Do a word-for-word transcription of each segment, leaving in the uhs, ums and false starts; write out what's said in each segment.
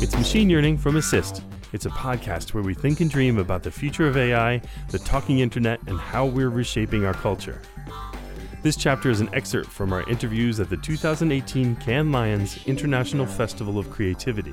It's Machine Yearning from ASSYST. It's a podcast where we think and dream about the future of A I, the talking internet, and how we're reshaping our culture. This chapter is an excerpt from our interviews at the two thousand eighteen Cannes Lions International Festival of Creativity.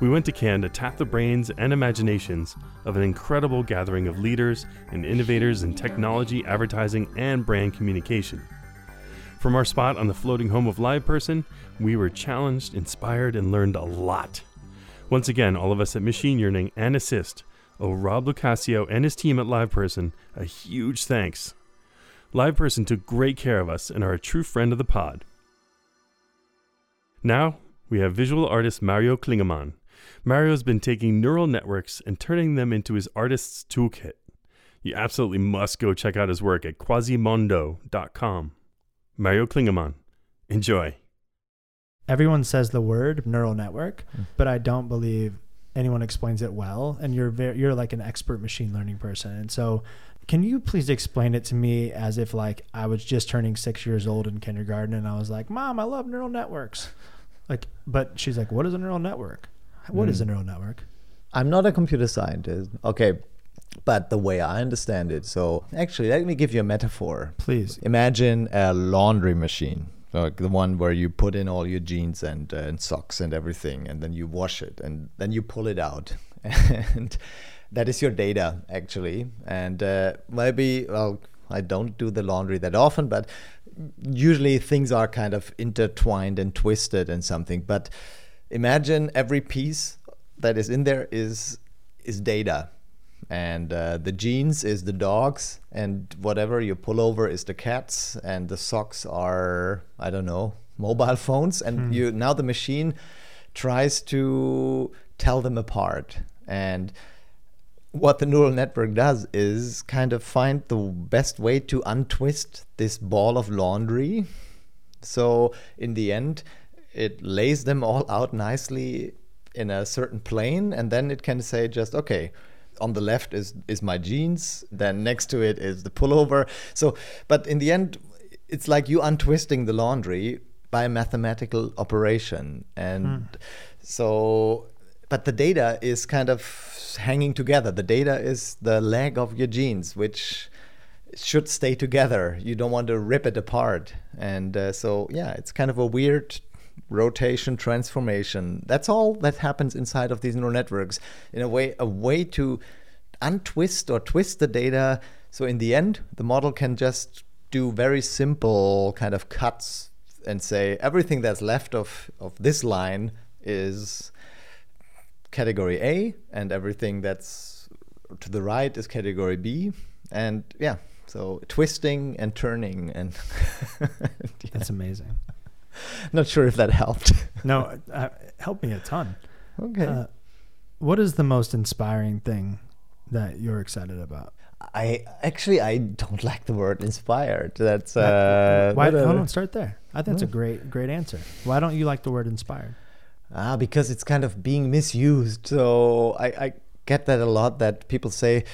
We went to Cannes to tap the brains and imaginations of an incredible gathering of leaders and innovators in technology, advertising, and brand communication. From our spot on the floating home of LivePerson, we were challenged, inspired, and learned a lot. Once again, all of us at Machine Yearning and ASSYST owe Rob Lucasio and his team at LivePerson a huge thanks. LivePerson took great care of us and are a true friend of the pod. Now, we have visual artist Mario Klingemann. Mario's been taking neural networks and turning them into his artist's toolkit. You absolutely must go check out his work at Quasimondo dot com. Mario Klingemann, enjoy. Everyone says the word neural network, mm. but I don't believe anyone explains it well. And you're very, you're like an expert machine learning person. And so can you please explain it to me as if like I was just turning six years old in kindergarten and I was like, Mom, I love neural networks. Like, but she's like, what is a neural network? What mm. is a neural network? I'm not a computer scientist. Okay. But the way I understand it. So actually, let me give you a metaphor. Please. Imagine a laundry machine. Like the one where you put in all your jeans and, uh, and socks and everything, and then you wash it and then you pull it out. And that is your data, actually. And uh, maybe, well, I don't do the laundry that often, but usually things are kind of intertwined and twisted and something. But imagine every piece that is in there is is data. And uh, the jeans is the dogs, and whatever you pull over is the cats, and the socks are, I don't know, mobile phones. And mm. you now the machine tries to tell them apart. And what the neural network does is kind of find the best way to untwist this ball of laundry. So in the end, it lays them all out nicely in a certain plane, and then it can say just, okay, on the left is is my jeans, then next to it is the pullover. So, but in the end, it's like you untwisting the laundry by a mathematical operation. And mm. so, but the data is kind of hanging together. The data is the leg of your jeans, which should stay together. You don't want to rip it apart. And uh, so, yeah, it's kind of a weird rotation, transformation. That's all that happens inside of these neural networks. In a way, a way to untwist or twist the data. So in the end, the model can just do very simple kind of cuts and say everything that's left of, of this line is category A, and everything that's to the right is category B. And yeah, so twisting and turning. And yeah. That's amazing. Not sure if that helped. No, uh, it helped me a ton. Okay. Uh, what is the most inspiring thing that you're excited about? I actually, I don't like the word inspired. That's uh, why. Hold on, start there. I think that's a great, great answer. Why don't you like the word inspired? Ah, because it's kind of being misused. So I, I get that a lot. That people say,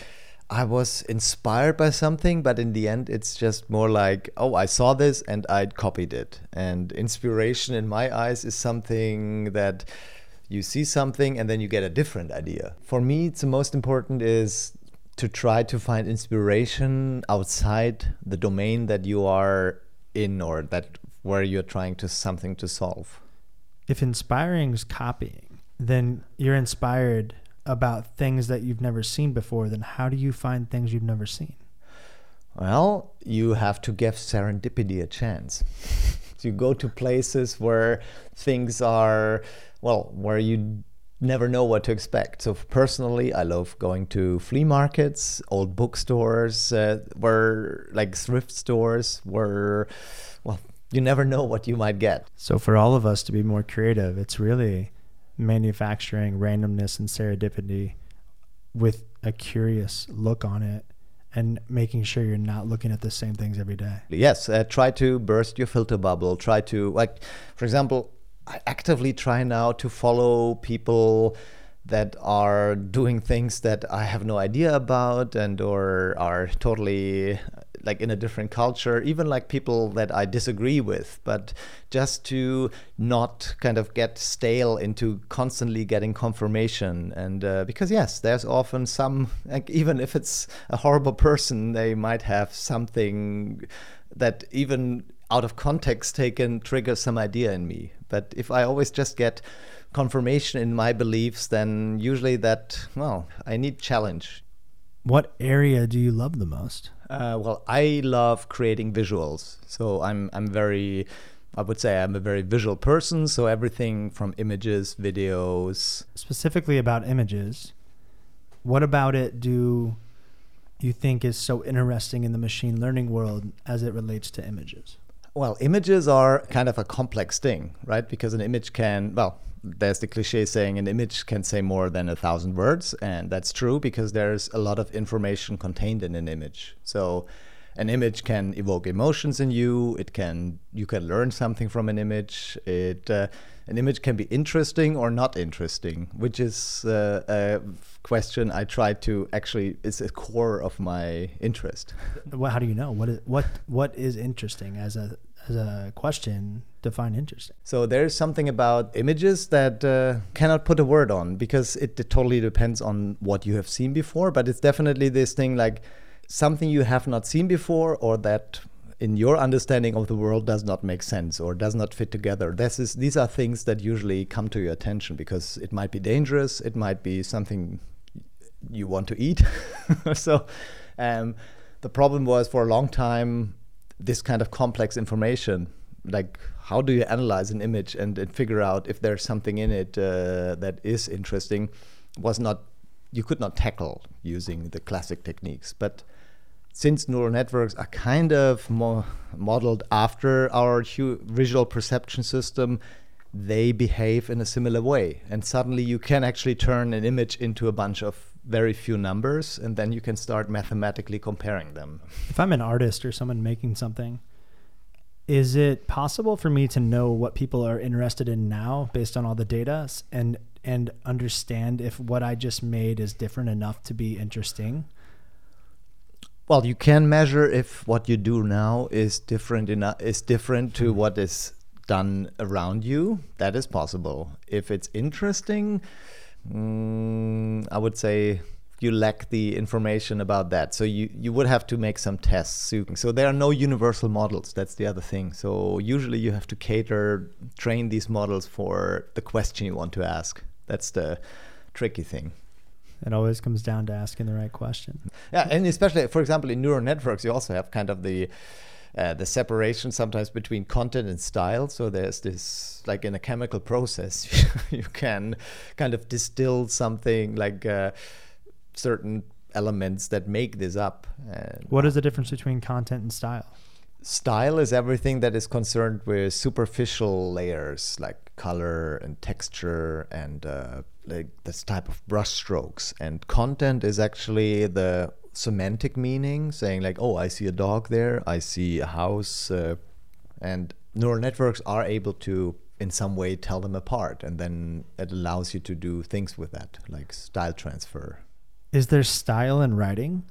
I was inspired by something, but in the end, it's just more like, oh, I saw this and I copied it. And inspiration in my eyes is something that you see something and then you get a different idea. For me, it's the most important is to try to find inspiration outside the domain that you are in, or that where you're trying to something to solve. If inspiring is copying, then you're inspired about things that you've never seen before, then how do you find things you've never seen? Well, you have to give serendipity a chance. So you go to places where things are, well, where you never know what to expect. So personally, I love going to flea markets, old bookstores, uh, where like thrift stores, where, well, you never know what you might get. So for all of us to be more creative, it's really manufacturing randomness and serendipity with a curious look on it, and making sure you're not looking at the same things every day. Yes, uh, try to burst your filter bubble. Try to, like, for example, I actively try now to follow people that are doing things that I have no idea about, and or are totally like in a different culture, even like people that I disagree with, but just to not kind of get stale into constantly getting confirmation. And uh, because yes, there's often some, like even if it's a horrible person, they might have something that even out of context taken triggers some idea in me. But if I always just get confirmation in my beliefs, then usually that, well, I need challenge. What area do you love the most? Uh, well, I love creating visuals. So I'm I'm very, I would say I'm a very visual person. So everything from images, videos. Specifically about images, what about it do you think is so interesting in the machine learning world as it relates to images? Well, images are kind of a complex thing, right? Because an image can, well, there's the cliche saying an image can say more than a thousand words, and that's true because there's a lot of information contained in an image. So an image can evoke emotions in you, it can you can learn something from an image, it uh, an image can be interesting or not interesting, which is uh, a question I try to actually, it's a core of my interest. Well, how do you know what is, what what is interesting as a as a question? Define interesting. So there's something about images that uh, cannot put a word on because it totally depends on what you have seen before, but it's definitely this thing like something you have not seen before or that in your understanding of the world does not make sense or does not fit together. This is, these are things that usually come to your attention because it might be dangerous, it might be something you want to eat. So um, the problem was for a long time, this kind of complex information, like how do you analyze an image and, and figure out if there's something in it uh, that is interesting, was not, you could not tackle using the classic techniques. But since neural networks are kind of more modeled after our hu- visual perception system, they behave in a similar way. And suddenly you can actually turn an image into a bunch of very few numbers, and then you can start mathematically comparing them. If I'm an artist or someone making something, is it possible for me to know what people are interested in now based on all the data and and understand if what I just made is different enough to be interesting? Well, you can measure if what you do now is different enough is different to what is done around you. That is possible. If it's interesting, mm, I would say you lack the information about that. So you, you would have to make some tests. So there are no universal models. That's the other thing. So usually you have to cater, train these models for the question you want to ask. That's the tricky thing. It always comes down to asking the right question. Yeah, and especially, for example, in neural networks, you also have kind of the uh, the separation sometimes between content and style. So there's this, like in a chemical process, you can kind of distill something like uh, certain elements that make this up. And what is the difference between content and style? Style is everything that is concerned with superficial layers like color and texture and uh, like this type of brush strokes. And content is actually the semantic meaning, saying like, oh, I see a dog there, I see a house. Uh, and neural networks are able to, in some way, tell them apart. And then it allows you to do things with that, like style transfer. Is there style in writing?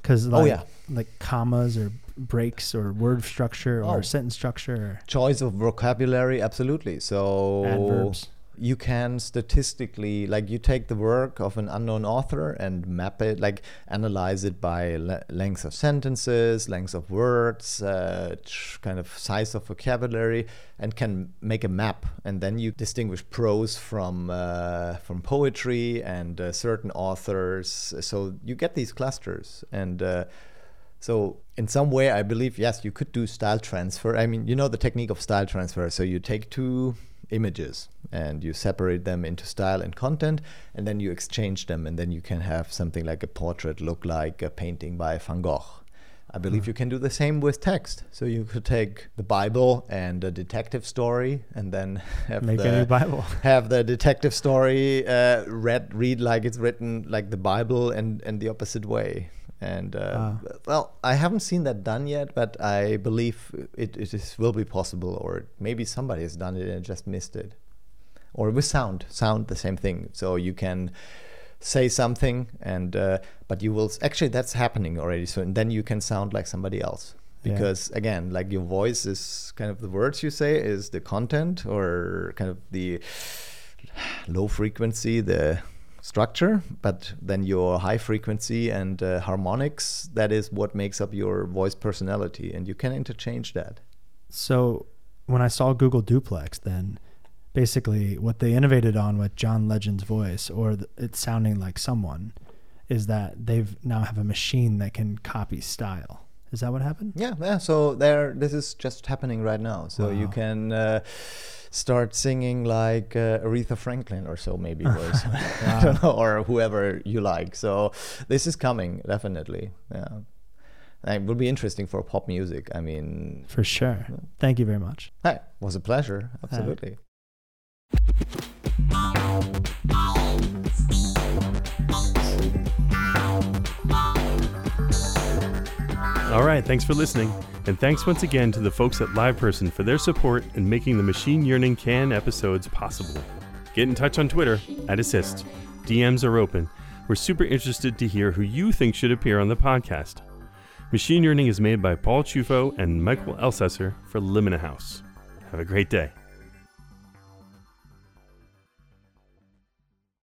Because like, oh, yeah. like commas or breaks or word structure or oh. sentence structure? Or choice of vocabulary, absolutely. So adverbs. You can statistically, like you take the work of an unknown author and map it, like analyze it by le- length of sentences, length of words, uh, kind of size of vocabulary, and can make a map. And then you distinguish prose from uh, from poetry and uh, certain authors. So you get these clusters. And uh, so in some way, I believe, yes, you could do style transfer. I mean, you know the technique of style transfer. So you take two images and you separate them into style and content, and then you exchange them, and then you can have something like a portrait look like a painting by Van Gogh. I believe mm. you can do the same with text. So you could take the Bible and a detective story, and then have Make the, a new Bible. have the detective story uh, read read like it's written, like the Bible, and, and the opposite way. And uh, wow. well, I haven't seen that done yet, but I believe it, it is, will be possible, or maybe somebody has done it and just missed it. Or with sound, sound the same thing. So you can say something, and uh, but you will actually, that's happening already. So and then you can sound like somebody else, because yeah. again, like your voice is kind of the words you say is the content, or kind of the low frequency, the structure, but then your high frequency and uh, harmonics, that is what makes up your voice personality, and you can interchange that. So when I saw Google Duplex, then basically what they innovated on with John Legend's voice, or the, it sounding like someone, is that they've now have a machine that can copy style. Is that what happened? Yeah, yeah. So there, this is just happening right now. So wow. you can uh, start singing like uh, Aretha Franklin or so, maybe, or, so. I don't know, or whoever you like. So this is coming, definitely. Yeah, and it will be interesting for pop music. I mean, for sure. Yeah. Thank you very much. Hey, it was a pleasure. Absolutely. Hey. All right, thanks for listening. And thanks once again to the folks at LivePerson for their support in making the Machine Yearning Cannes episodes possible. Get in touch on Twitter at ASSYST. D Ms are open. We're super interested to hear who you think should appear on the podcast. Machine Yearning is made by Paul Chufo and Michael Elsesser for Limina House. Have a great day.